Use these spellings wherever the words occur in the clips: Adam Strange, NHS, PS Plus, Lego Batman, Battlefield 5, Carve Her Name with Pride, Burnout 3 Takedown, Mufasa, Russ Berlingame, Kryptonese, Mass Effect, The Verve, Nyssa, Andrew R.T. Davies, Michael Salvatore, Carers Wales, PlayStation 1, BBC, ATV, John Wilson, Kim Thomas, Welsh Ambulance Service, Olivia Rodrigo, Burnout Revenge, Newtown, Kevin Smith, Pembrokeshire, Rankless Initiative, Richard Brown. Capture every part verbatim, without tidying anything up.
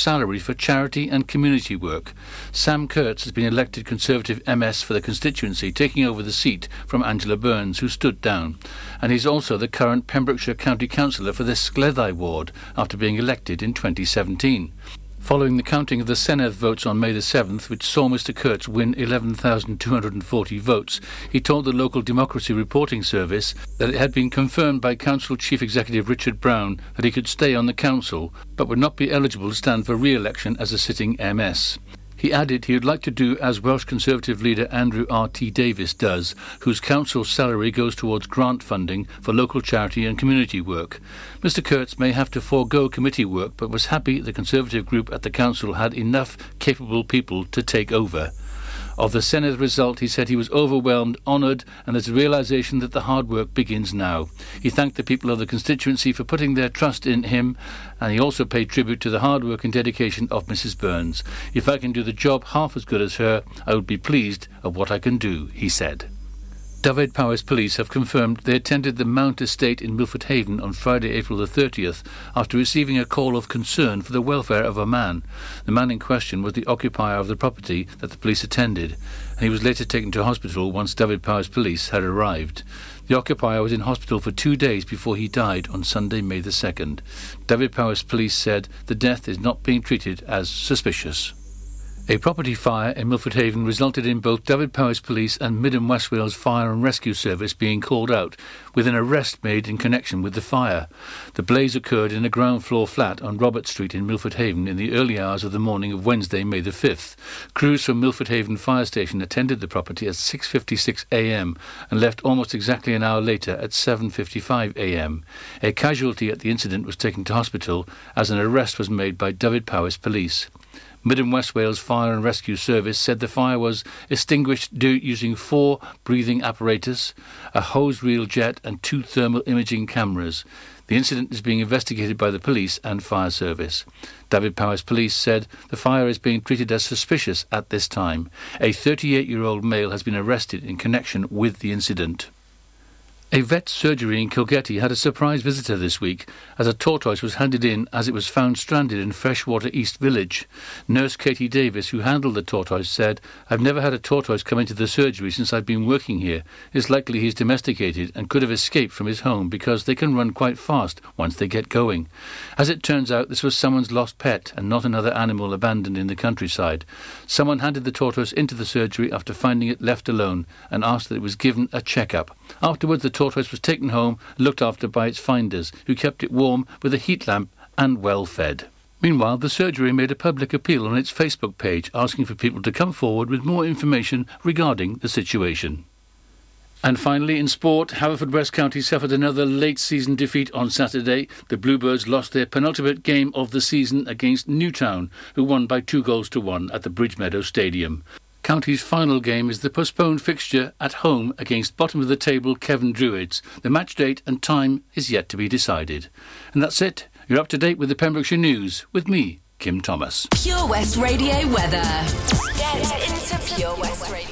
salary for charity and community work. Sam Kurtz has been elected Conservative M S for the constituency, taking over the seat from Angela Burns, who stood down. And he's also the current Pembrokeshire County Councillor for the Sgleddau ward, after being elected in twenty seventeen. Following the counting of the Senedd votes on May the seventh, which saw Mr Kurtz win eleven thousand two hundred forty votes, he told the local Democracy Reporting Service that it had been confirmed by Council Chief Executive Richard Brown that he could stay on the council, but would not be eligible to stand for re-election as a sitting M S. He added he would like to do as Welsh Conservative leader Andrew R T Davies does, whose council salary goes towards grant funding for local charity and community work. Mr Kurtz may have to forego committee work, but was happy the Conservative group at the council had enough capable people to take over. Of the Senedd result, he said he was overwhelmed, honoured, and there's a realisation that the hard work begins now. He thanked the people of the constituency for putting their trust in him, and he also paid tribute to the hard work and dedication of Mrs Burns. If I can do the job half as good as her, I would be pleased at what I can do, he said. Dyfed-Powys Police have confirmed they attended the Mount Estate in Milford Haven on Friday, April the thirtieth, after receiving a call of concern for the welfare of a man. The man in question was the occupier of the property that the police attended, and he was later taken to hospital once Dyfed-Powys Police had arrived. The occupier was in hospital for two days before he died on Sunday, May the second. Dyfed-Powys Police said the death is not being treated as suspicious. A property fire in Milford Haven resulted in both Dyfed-Powys Police and Mid and West Wales Fire and Rescue Service being called out, with an arrest made in connection with the fire. The blaze occurred in a ground floor flat on Robert Street in Milford Haven in the early hours of the morning of Wednesday, May the fifth. Crews from Milford Haven Fire Station attended the property at six fifty-six a m and left almost exactly an hour later at seven fifty-five a m. A casualty at the incident was taken to hospital as an arrest was made by Dyfed-Powys Police. Mid and West Wales Fire and Rescue Service said the fire was extinguished due using four breathing apparatus, a hose reel jet and two thermal imaging cameras. The incident is being investigated by the police and fire service. Dyfed-Powys Police said the fire is being treated as suspicious at this time. A thirty-eight-year-old male has been arrested in connection with the incident. A vet's surgery in Kilgetty had a surprise visitor this week as a tortoise was handed in as it was found stranded in Freshwater East village. Nurse Katie Davis, who handled the tortoise, said, "I've never had a tortoise come into the surgery since I've been working here. It's likely he's domesticated and could have escaped from his home because they can run quite fast once they get going." As it turns out, this was someone's lost pet and not another animal abandoned in the countryside. Someone handed the tortoise into the surgery after finding it left alone and asked that it was given a check-up. Afterwards, the tortoise was taken home and looked after by its finders, who kept it warm with a heat lamp and well fed. Meanwhile, the surgery made a public appeal on its Facebook page, asking for people to come forward with more information regarding the situation. And finally, in sport, Haverfordwest County suffered another late-season defeat on Saturday. The Bluebirds lost their penultimate game of the season against Newtown, who won by two goals to one at the Bridgemeadow Stadium. County's final game is the postponed fixture at home against bottom-of-the-table Cefn Druids. The match date and time is yet to be decided. And that's it. You're up to date with the Pembrokeshire News with me, Kim Thomas. Pure West Radio weather. Get into Pure West Radio.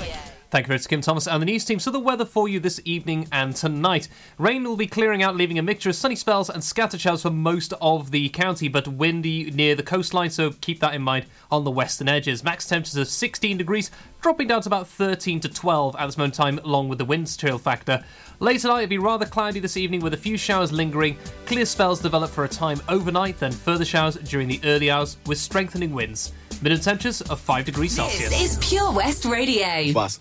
Thank you very much, Kim Thomas and the news team. So the weather for you this evening and tonight. Rain will be clearing out, leaving a mixture of sunny spells and scattered showers for most of the county, but windy near the coastline, so keep that in mind on the western edges. Max temperatures of sixteen degrees, dropping down to about thirteen to twelve at this moment in time, along with the wind chill factor. Late tonight, it'll be rather cloudy this evening with a few showers lingering. Clear spells develop for a time overnight, then further showers during the early hours with strengthening winds. Minimum temperatures of five degrees Celsius. This is Pure West Radio. Boss.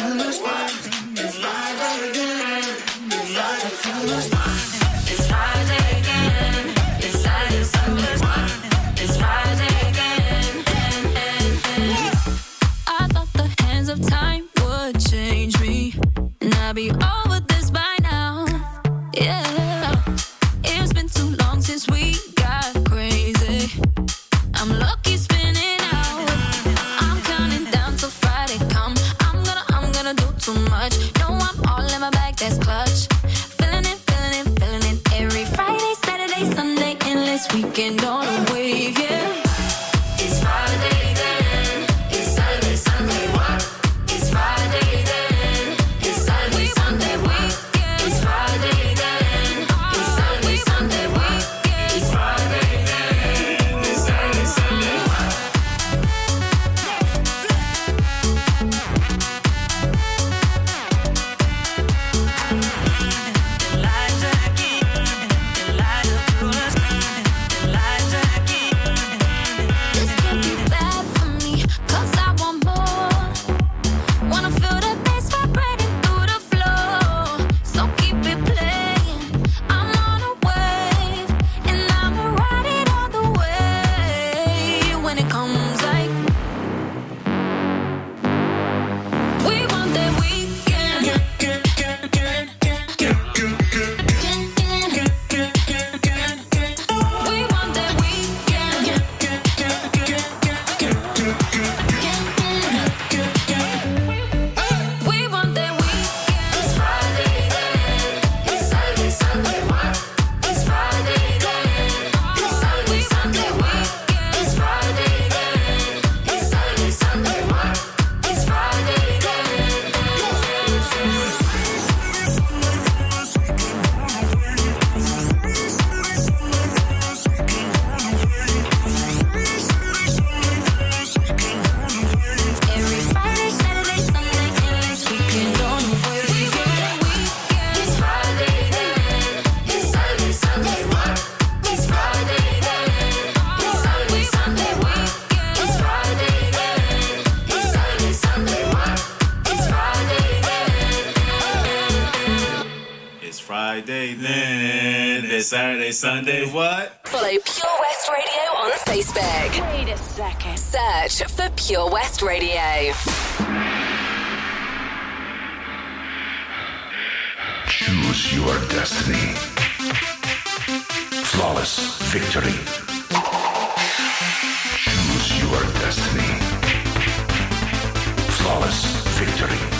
again, it's live again, it's live again. It's Friday again, it's Saturday, Sunday. It's Friday again, I thought the hands of time would change me, and I'd be over this by now, yeah. We got crazy. I'm lucky spinning out. I'm counting down till Friday come. I'm gonna, I'm gonna do too much. No, I'm all in my bag, that's clutch. Feeling it, feeling it, feeling it. Every Friday, Saturday, Sunday, endless weekend on a wave, yeah. It's Friday then, it's Saturday, Sunday. What? It's Friday then, Friday, then it's Saturday, Sunday, what? Follow Pure West Radio on Facebook. Wait a second. Search for Pure West Radio. Choose your destiny. Flawless victory. Choose your destiny. Flawless victory.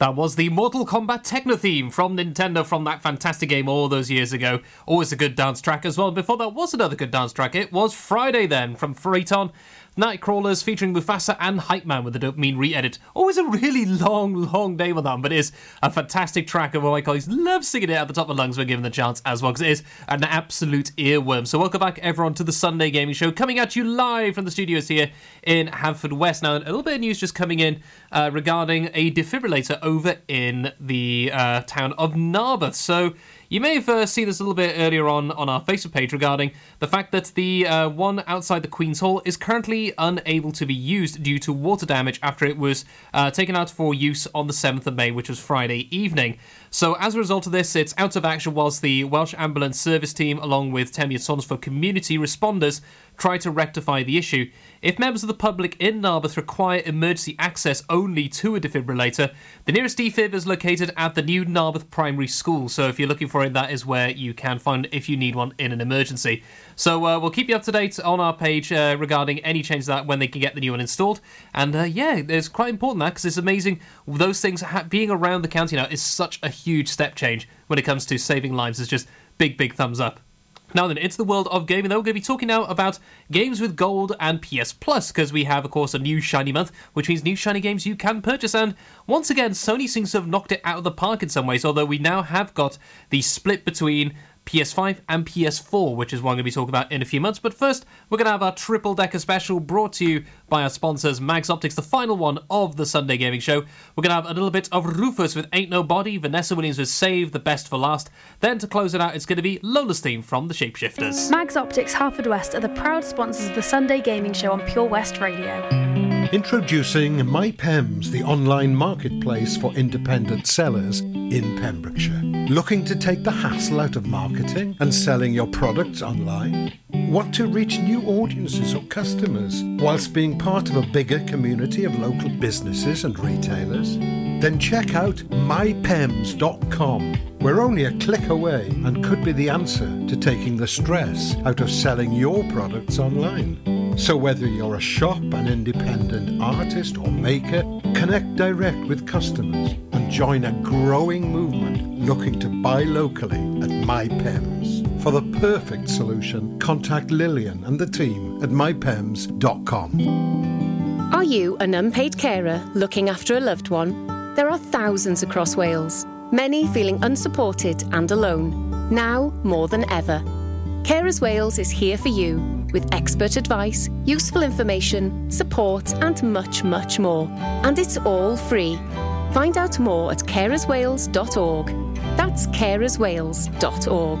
That was the Mortal Kombat techno theme from Nintendo from that fantastic game all those years ago. Always a good dance track as well. Before that was another good dance track. It was Friday then from Phaeton, Nightcrawlers featuring Mufasa and Hype Man with the Dopamine re-edit. Always a really long, long day with that, but it is a fantastic track, and one of my colleagues love singing it at the top of the lungs when given the chance as well, because it is an absolute earworm. So welcome back, everyone, to the Sunday Gaming Show, coming at you live from the studios here in Haverfordwest. Now, a little bit of news just coming in uh, regarding a defibrillator over in the uh, town of Narberth. So you may have uh, seen this a little bit earlier on on our Facebook page regarding the fact that the uh, one outside the Queen's Hall is currently unable to be used due to water damage after it was uh, taken out for use on the seventh of May, which was Friday evening. So as a result of this, it's out of action whilst the Welsh Ambulance Service team, along with Temi Sons for community responders, try to rectify the issue. If members of the public in Narberth require emergency access only to a defibrillator, the nearest defib is located at the new Narberth Primary School. So if you're looking for for it, that is where you can find if you need one in an emergency. So uh, we'll keep you up to date on our page uh, regarding any change to that, when they can get the new one installed. And uh, yeah, it's quite important that, because it's amazing. Those things ha- being around the county now is such a huge step change when it comes to saving lives. It's just big, big thumbs up. Now then, into the world of gaming, though, we're going to be talking now about games with gold and P S Plus, because we have, of course, a new shiny month, which means new shiny games you can purchase. And once again, Sony seems to have knocked it out of the park in some ways, although we now have got the split between P S five and P S four, which is what I'm going to be talking about in a few months. But first, we're going to have our Triple Decker Special brought to you by our sponsors, Mags Optics, the final one of the Sunday Gaming Show. We're going to have a little bit of Rufus with Ain't Nobody, Vanessa Williams with Save the Best for Last. Then to close it out, it's going to be Lola's Theme from the Shapeshifters. Mags Optics Haverfordwest are the proud sponsors of the Sunday Gaming Show on Pure West Radio. Introducing MyPems, the online marketplace for independent sellers in Pembrokeshire. Looking to take the hassle out of marketing and selling your products online? Want to reach new audiences or customers whilst being part of a bigger community of local businesses and retailers? Then check out my pems dot com. We're only a click away and could be the answer to taking the stress out of selling your products online. So whether you're a shop, an independent artist or maker, connect direct with customers and join a growing movement looking to buy locally at MyPems. For the perfect solution, contact Lillian and the team at my pems dot com. Are you an unpaid carer looking after a loved one? There are thousands across Wales, many feeling unsupported and alone, now more than ever. Carers Wales is here for you, with expert advice, useful information, support and much, much more. And it's all free. Find out more at carers wales dot org. That's carers wales dot org.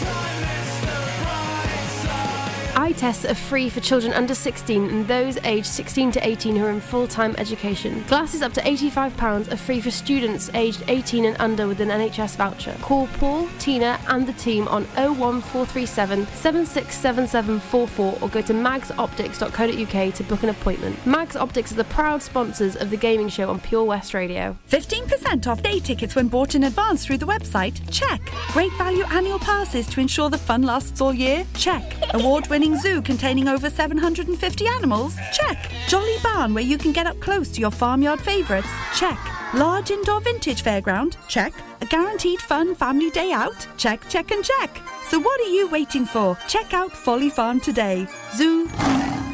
Eye tests are free for children under sixteen and those aged sixteen to eighteen who are in full-time education. Glasses up to eighty-five pounds are free for students aged eighteen and under with an N H S voucher. Call Paul, Tina and the team on oh one four three seven, seven six seven seven four four or go to mags optics dot co dot uk to book an appointment. Mags Optics are the proud sponsors of the gaming show on Pure West Radio. fifteen percent off day tickets when bought in advance through the website? Check. Great value annual passes to ensure the fun lasts all year? Check. Award-winning zoo containing over seven hundred fifty animals? Check. Jolly Barn, where you can get up close to your farmyard favourites? Check. Large indoor vintage fairground? Check. A guaranteed fun family day out? Check, check and check. So what are you waiting for? Check out Folly Farm today. Zoo,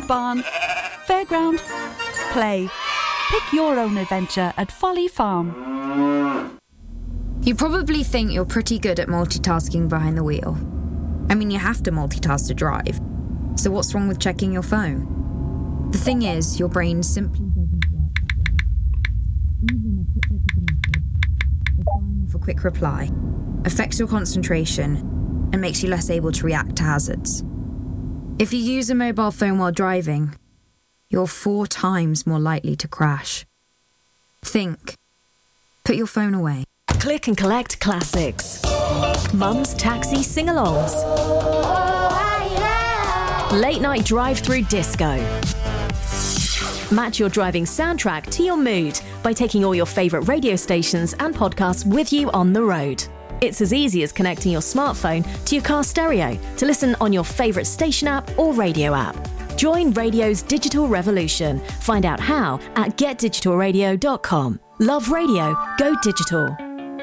barn, fairground, play. Pick your own adventure at Folly Farm. You probably think you're pretty good at multitasking behind the wheel. I mean, you have to multitask to drive. So what's wrong with checking your phone? The thing is, your brain simply for quick reply, affects your concentration, and makes you less able to react to hazards. If you use a mobile phone while driving, you're four times more likely to crash. Think. Put your phone away. Click and collect classics. Mum's taxi sing-alongs. Late night drive-through disco. Match your driving soundtrack to your mood by taking all your favourite radio stations and podcasts with you on the road. It's as easy as connecting your smartphone to your car stereo to listen on your favourite station app or radio app. Join radio's digital revolution. Find out how at get digital radio dot com. Love radio, go digital.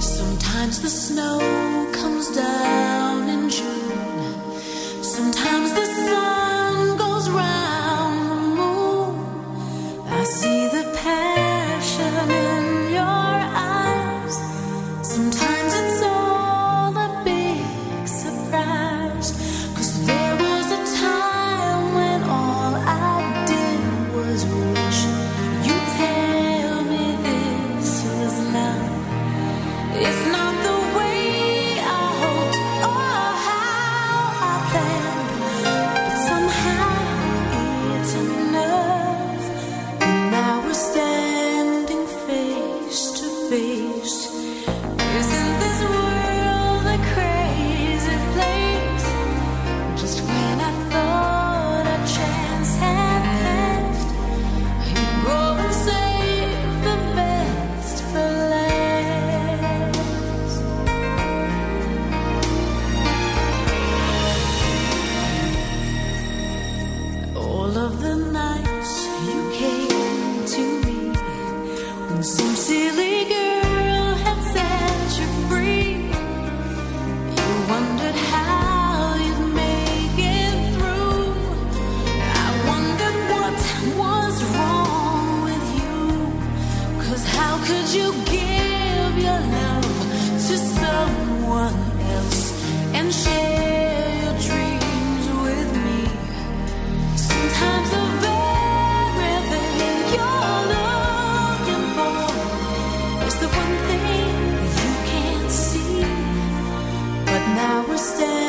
Sometimes the snow comes down. Sometimes the sun goes round the moon. I see the passion in your eyes. Fly.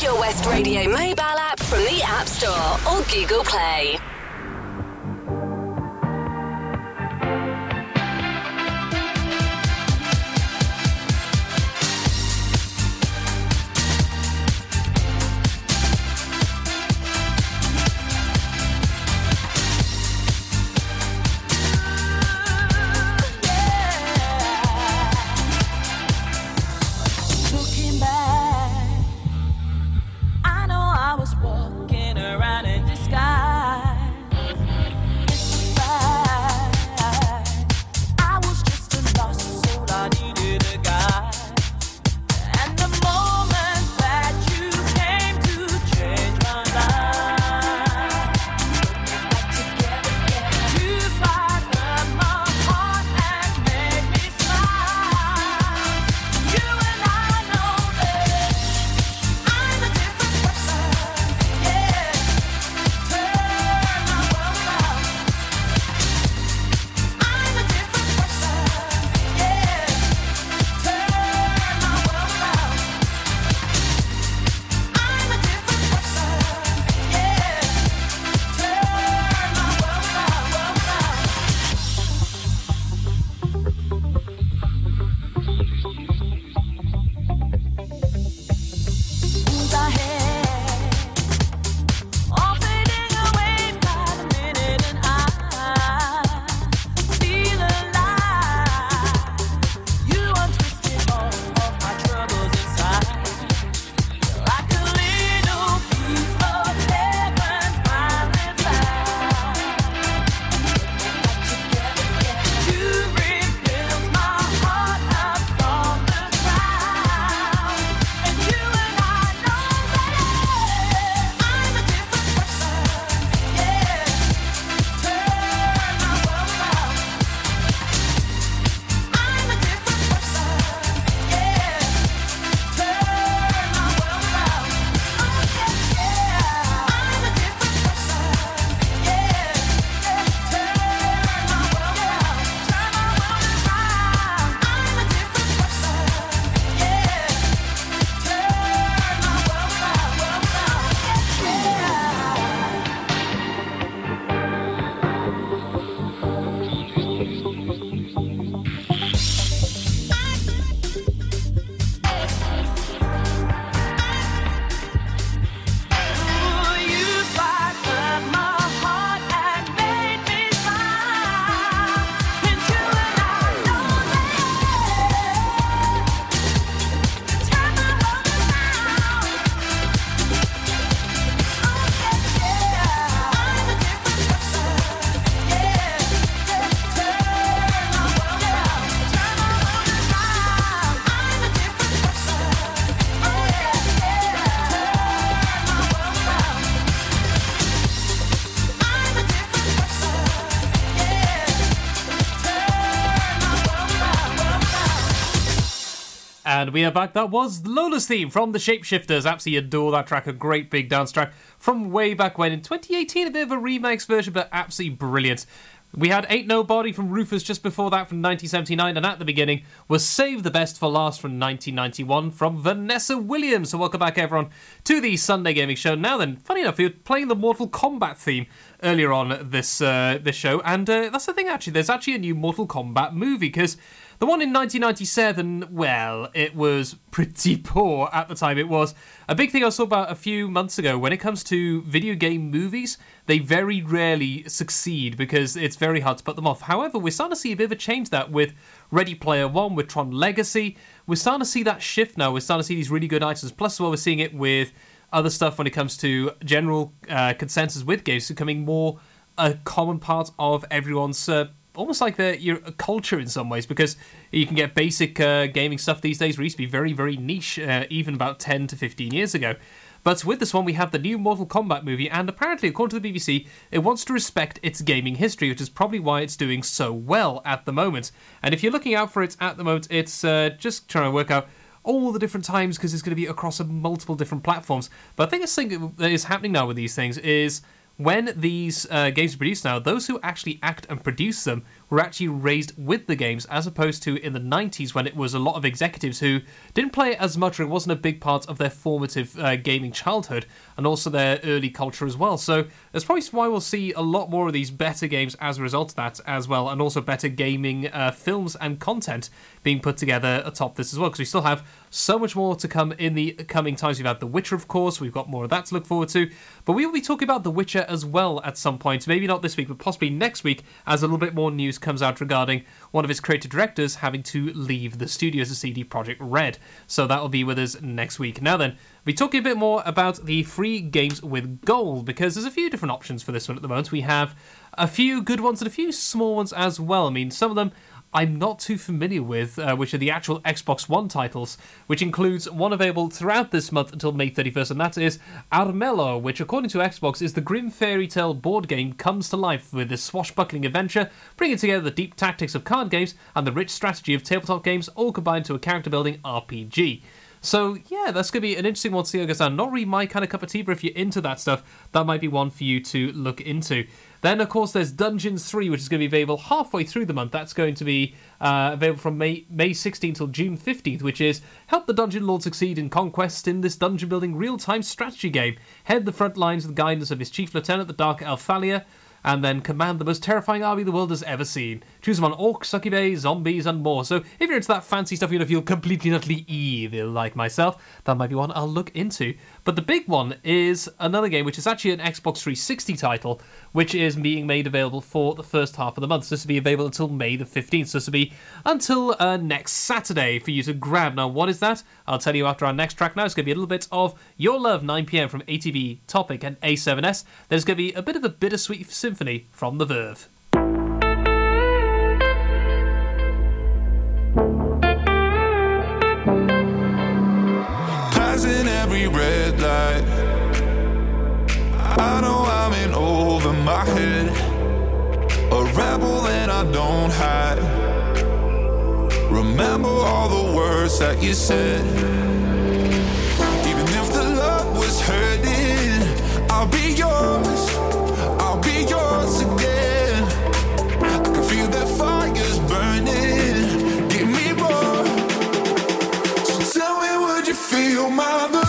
Pure West Radio mobile app from the App Store or Google Play. And we are back. That was Lola's Theme from the Shapeshifters. Absolutely adore that track. A great big dance track from way back when in twenty eighteen. A bit of a remix version, but absolutely brilliant. We had Ain't Nobody from Rufus just before that from nineteen seventy-nine. And at the beginning was Save the Best for Last from nineteen ninety-one from Vanessa Williams. So welcome back, everyone, to the Sunday Gaming Show. Now then, funny enough, we were playing the Mortal Kombat theme earlier on this, uh, this show. And uh, that's the thing, actually. There's actually a new Mortal Kombat movie because... the one in nineteen ninety-seven, well, it was pretty poor at the time. It was a big thing I saw about a few months ago. When it comes to video game movies, they very rarely succeed because it's very hard to put them off. However, we're starting to see a bit of a change that with Ready Player One, with Tron Legacy. We're starting to see that shift now. We're starting to see these really good items. Plus, well, we're seeing it with other stuff when it comes to general uh, consensus with games becoming more a common part of everyone's uh, almost like the, your culture in some ways, because you can get basic uh, gaming stuff these days. It used to be very, very niche, uh, even about ten to fifteen years ago. But with this one, we have the new Mortal Kombat movie, and apparently, according to the B B C, it wants to respect its gaming history, which is probably why it's doing so well at the moment. And if you're looking out for it at the moment, it's uh, just trying to work out all the different times, because it's going to be across multiple different platforms. But I think the thing that is happening now with these things is... when these uh, games are produced now, those who actually act and produce them were actually raised with the games, as opposed to in the nineties when it was a lot of executives who didn't play it as much, or it wasn't a big part of their formative uh, gaming childhood and also their early culture as well. So that's probably why we'll see a lot more of these better games as a result of that as well, and also better gaming uh, films and content being put together atop this as well, because we still have so much more to come in the coming times. We've had The Witcher, of course. We've got more of that to look forward to. But we will be talking about The Witcher as well at some point. Maybe not this week, but possibly next week, as a little bit more news comes out regarding one of its creative directors having to leave the studio as a C D Projekt Red. So that will be with us next week. Now then, we'll be talking a bit more about the free games with gold, because there's a few different options for this one at the moment. We have a few good ones and a few small ones as well. I mean, some of them I'm not too familiar with, uh, which are the actual Xbox One titles, which includes one available throughout this month until May thirty-first, and that is Armello, which according to Xbox is the grim fairy tale board game comes to life with this swashbuckling adventure, bringing together the deep tactics of card games and the rich strategy of tabletop games, all combined to a character-building R P G. So, yeah, that's going to be an interesting one to see how it goes down. Not really my kind of cup of tea, but if you're into that stuff, that might be one for you to look into. Then, of course, there's Dungeons three, which is going to be available halfway through the month. That's going to be uh, available from May sixteenth till June fifteenth, which is help the Dungeon Lord succeed in conquest in this dungeon-building real-time strategy game. Head the front lines with the guidance of his chief lieutenant, the Dark Althalia, and then command the most terrifying army the world has ever seen. Choose among orcs, succubae, zombies, and more. So if you're into that fancy stuff, you're going to feel completely and utterly evil like myself. That might be one I'll look into. But the big one is another game, which is actually an Xbox three sixty title, which is being made available for the first half of the month. So this will be available until May the fifteenth. So this will be until uh, next Saturday for you to grab. Now, what is that? I'll tell you after our next track now. It's going to be a little bit of Your Love, nine p.m. from A T V, Topic, and A seven S. There's going to be a bit of a bittersweet symphony from The Verve. Passing every red light, I know I'm in over my head, a rebel that I don't hide. Remember all the words that you said, even if the love was hurting, I'll be yours. I'll be yours again. I can feel that fire's burning. Give me more. So tell me, would you feel my love?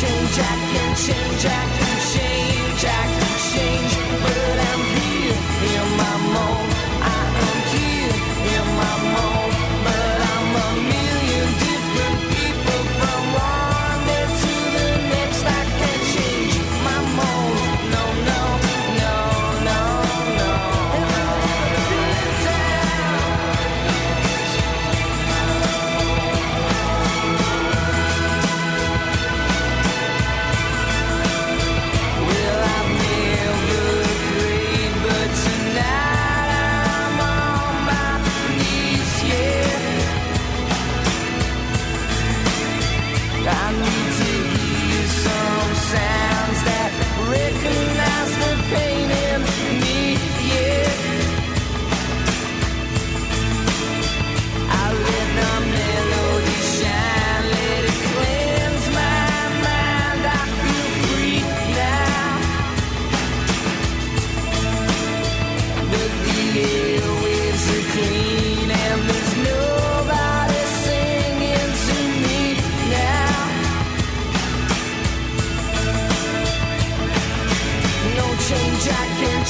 change, I can change, I can change, I can change. But I'm here in my mold, I am here in my mold. But I'm a million different people from one day to the next. I can change my mold, no, no, no, no, no.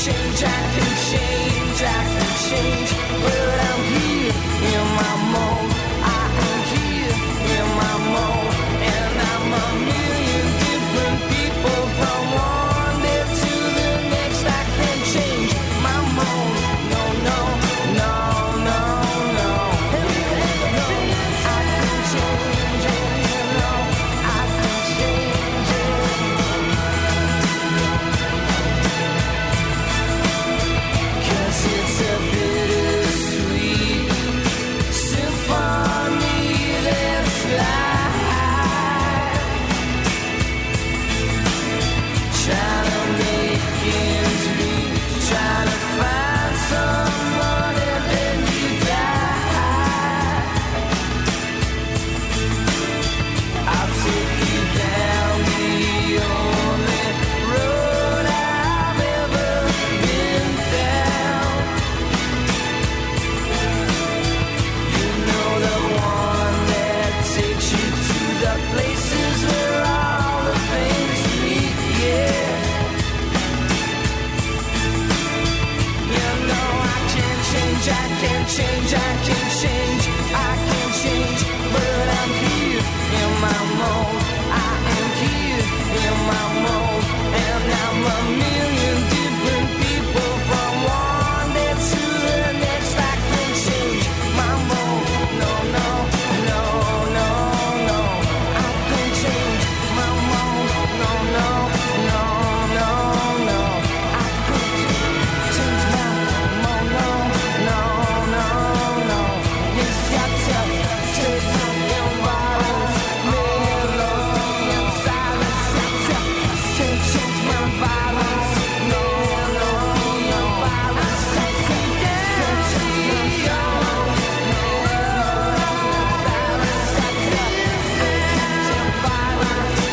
Change, I can change, I can change, but I'm here in my mold, I am here in my mold, and I'm a million different people from one day to the next. I can change my mold, no, no, no, no, no. I can change it, no, I can change it. It's a bittersweet symphony that's life, trying to make ends meet, trying to find someone and then you die. I'll take you down the only road I've ever been down. You know the one that takes you to the places where all the things meet, yeah. You know I can change, I can change, I can change, I can change, but I'm here in my mold, I am here in my mold, and I'm a million different people from one day to the next. I can change my mold, no, no, no, no, no. I can change my mold, no, no, no, no, no. I can change my mold, no, no, no, no. Yes, I tell you, change my mold, no, no. Silence, I tell you, change, change my violence, no, no, no. Violence, I tell you, change, change my violence, no, no, no. Violence, I tell you, change, change my violence, no, no, no. Silence, I tell you, change, change my violence, no, no, no. Violence, I tell you, change, change my violence, no, no, no. Violence, I tell you, change, change my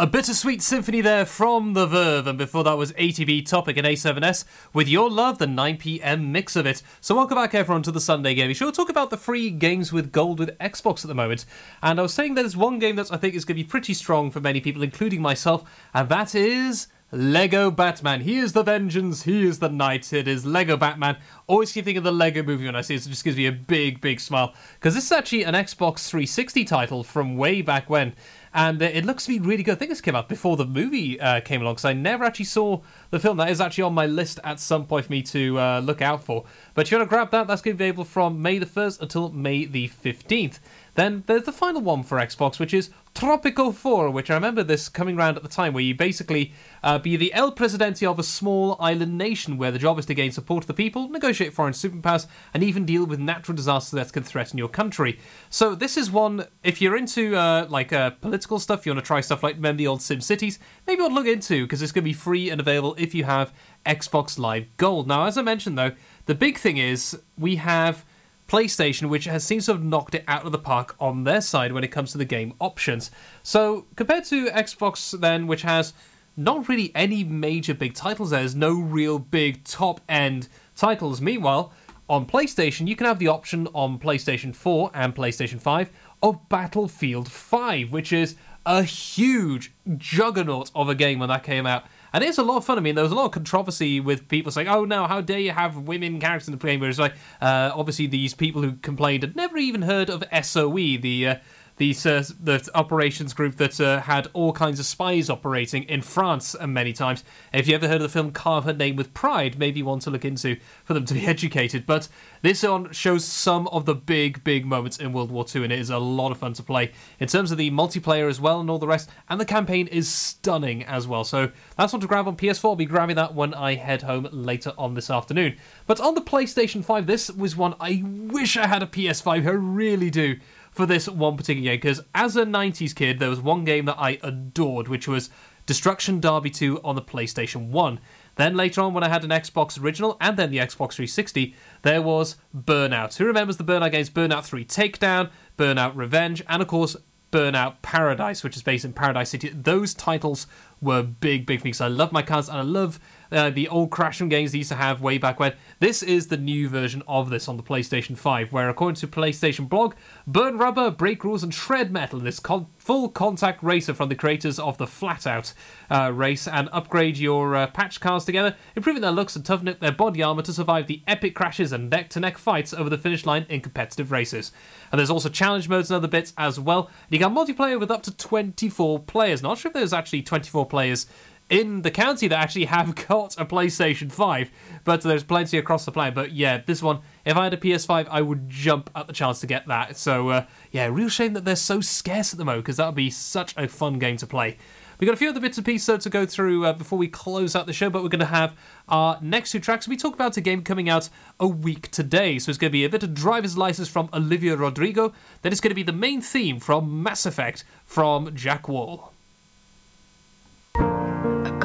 A bittersweet symphony there from The Verve, and before that was A T B Topic and A seven S with Your Love, the nine p m mix of it. So welcome back everyone to the Sunday Gaming Show. We'll talk about the free games with gold with Xbox at the moment, and I was saying there's one game that I think is going to be pretty strong for many people, including myself, and that is Lego Batman. He is the vengeance, he is the knight, it is Lego Batman. Always keep thinking of the Lego movie when I see it, so it just gives me a big, big smile. Because this is actually an Xbox three sixty title from way back when. And it looks to be really good. I think this came out before the movie uh, came along, because I never actually saw the film. That is actually on my list at some point for me to uh, look out for. But if you want to grab that, that's going to be available from May the first until May the fifteenth. Then there's the final one for Xbox, which is Tropical Four, which I remember this coming round at the time, where you basically uh, be the El Presidente of a small island nation, where the job is to gain support of the people, negotiate foreign superpowers, and even deal with natural disasters that can threaten your country. So this is one, if you're into uh, like uh, political stuff, you want to try stuff like remember the old Sim Cities, maybe you want to look into, because it's going to be free and available if you have Xbox Live Gold. Now, as I mentioned, though, the big thing is we have PlayStation, which has seems to have knocked it out of the park on their side when it comes to the game options. So compared to Xbox then, which has not really any major big titles, there's no real big top-end titles. Meanwhile, on PlayStation, you can have the option on PlayStation four and PlayStation five of Battlefield five, which is a huge juggernaut of a game when that came out. And it's a lot of fun. I mean, there was a lot of controversy with people saying, oh, no, how dare you have women characters in the game? Whereas, like, uh, obviously, these people who complained had never even heard of S O E, the uh, the, uh, the operations group that uh, had all kinds of spies operating in France uh, many times. If you ever heard of the film Carve Her Name with Pride, maybe one to look into for them to be educated. But this on shows some of the big, big moments in World War Two, and it is a lot of fun to play in terms of the multiplayer as well and all the rest. And the campaign is stunning as well. So that's one to grab on P S four. I'll be grabbing that when I head home later on this afternoon. But on the PlayStation five, this was one I wish I had a P S five. I really do for this one particular game, because as a nineties kid, there was one game that I adored, which was Destruction Derby two on the PlayStation one. Then later on, when I had an Xbox original and then the Xbox three sixty, there was Burnout. Who remembers the Burnout games? Burnout three Takedown, Burnout Revenge, and of course Burnout Paradise, which is based in Paradise City. Those titles were big, big things. I love my cars, and I love uh, the old Crash games they used to have way back when. This is the new version of this on the PlayStation five, where according to PlayStation blog, burn rubber, break rules, and shred metal in this con- full contact racer from the creators of the Flatout uh, race, and upgrade your uh, patch cars together, improving their looks and toughening up their body armour to survive the epic crashes and neck-to-neck fights over the finish line in competitive races. And there's also challenge modes and other bits as well. You can multiplayer with up to twenty-four players. Not sure if there's actually twenty-four players in the county that actually have got a PlayStation five, but there's plenty across the planet. But yeah, this one, if I had a P S five, I would jump at the chance to get that. So uh, yeah, real shame that they're so scarce at the moment, because that would be such a fun game to play. We've got a few other bits and pieces though, to go through uh, before we close out the show, but we're going to have our next two tracks. We talk about a game coming out a week today, so it's going to be a bit of Driver's License from Olivia Rodrigo, then it's going to be the main theme from Mass Effect from Jack Wall. I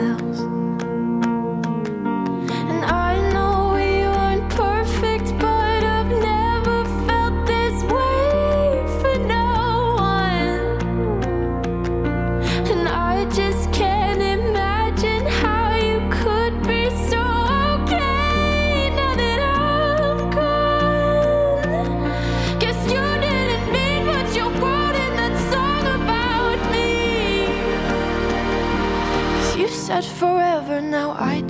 else? And I know we weren't perfect, but I've never felt this way for no one. And I just can't. Said forever, now I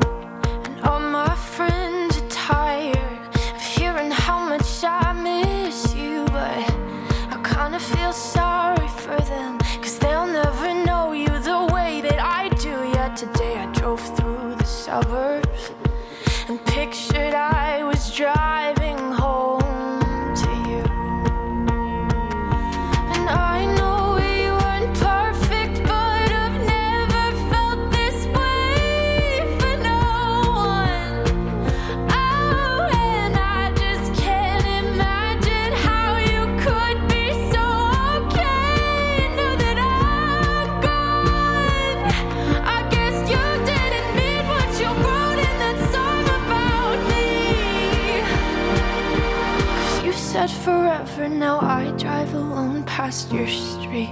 And all my friends are tired of hearing how much I miss you, but I kinda feel sorry for them, 'cause they'll never know you the way that I do. Yet today I drove through the suburbs and pictured I was driving home. I know we weren't perfect, but I've never felt this way for no one. Oh, and I just can't imagine how you could be so okay now that I'm gone. I guess you didn't mean what you were. over now. I drive alone past your street.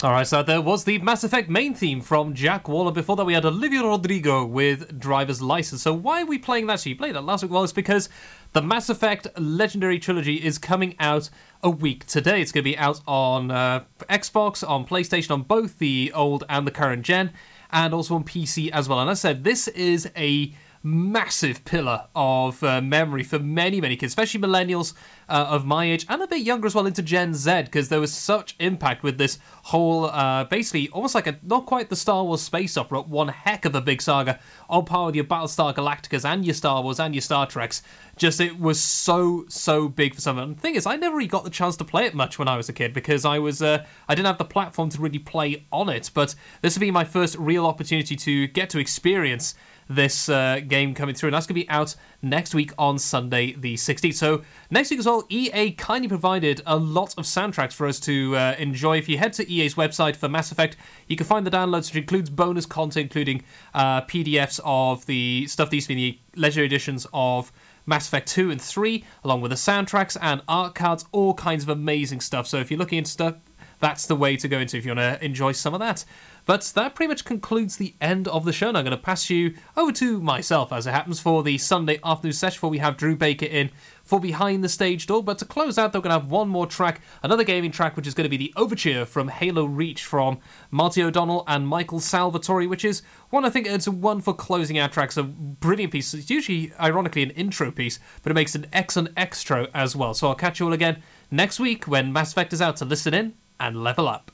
All right, so there was the Mass Effect main theme from Jack Waller. Before that, we had Olivia Rodrigo with Driver's License. So why are we playing that? She played that last week. Well, it's because the Mass Effect Legendary Trilogy is coming out a week today. It's going to be out on uh, Xbox, on PlayStation, on both the old and the current gen, and also on P C as well. And as I said, this is a massive pillar of uh, memory for many, many kids, especially millennials uh, of my age, and a bit younger as well, into Gen Z, because there was such impact with this whole, uh, basically, almost like a, not quite the Star Wars space opera, one heck of a big saga, on par with your Battlestar Galacticas and your Star Wars and your Star Treks. Just, it was so, so big for someone. And the thing is, I never really got the chance to play it much when I was a kid, because I was, uh, I didn't have the platform to really play on it, but this would be my first real opportunity to get to experience this uh, game coming through, and that's going to be out next week on Sunday the sixteenth. So next week as well, E A kindly provided a lot of soundtracks for us to uh, enjoy. If you head to E A's website for Mass Effect, you can find the downloads, which includes bonus content, including uh, P D Fs of the stuff that used to be in the legendary editions of Mass Effect two and three, along with the soundtracks and art cards, all kinds of amazing stuff. So if you're looking into stuff, that's the way to go into if you want to enjoy some of that. But that pretty much concludes the end of the show, and I'm going to pass you over to myself, as it happens, for the Sunday afternoon session, before we have Drew Baker in for Behind the Stage Door. But to close out, they're going to have one more track, another gaming track, which is going to be the Overture from Halo Reach from Marty O'Donnell and Michael Salvatore, which is one, I think it's one for closing out tracks, a brilliant piece. It's usually, ironically, an intro piece, but it makes an excellent extra as well. So I'll catch you all again next week when Mass Effect is out, to listen in and level up.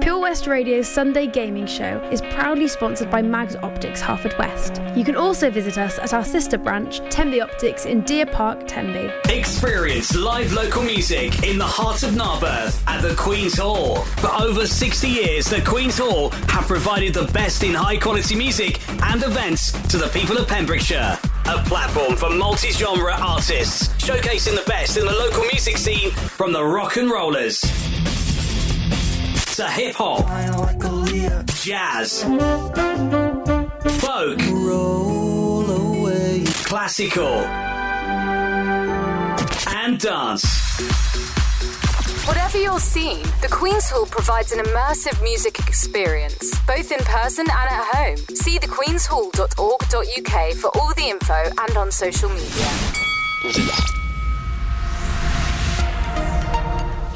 Pure West Radio's Sunday Gaming Show is proudly sponsored by Mags Optics, Haverfordwest. You can also visit us at our sister branch, Tenby Optics, in Deer Park, Tenby. Experience live local music in the heart of Narberth at the Queen's Hall. For over sixty years, the Queen's Hall have provided the best in high-quality music and events to the people of Pembrokeshire. A platform for multi-genre artists, showcasing the best in the local music scene, from the rock and rollers to hip-hop, jazz, folk, roll away, classical, and dance. Whatever you're seeing, the Queen's Hall provides an immersive music experience, both in person and at home. See the queens hall dot org dot u k for all the info and on social media.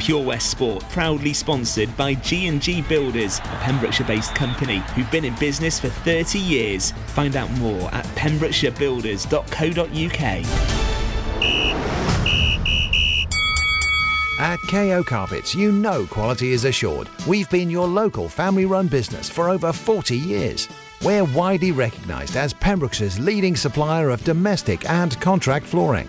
Pure West Sport, proudly sponsored by G and G Builders, a Pembrokeshire-based company who've been in business for thirty years. Find out more at pembrokeshire builders dot co dot u k. At K O Carpets, you know quality is assured. We've been your local family-run business for over forty years. We're widely recognised as Pembrokeshire's leading supplier of domestic and contract flooring.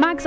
Mags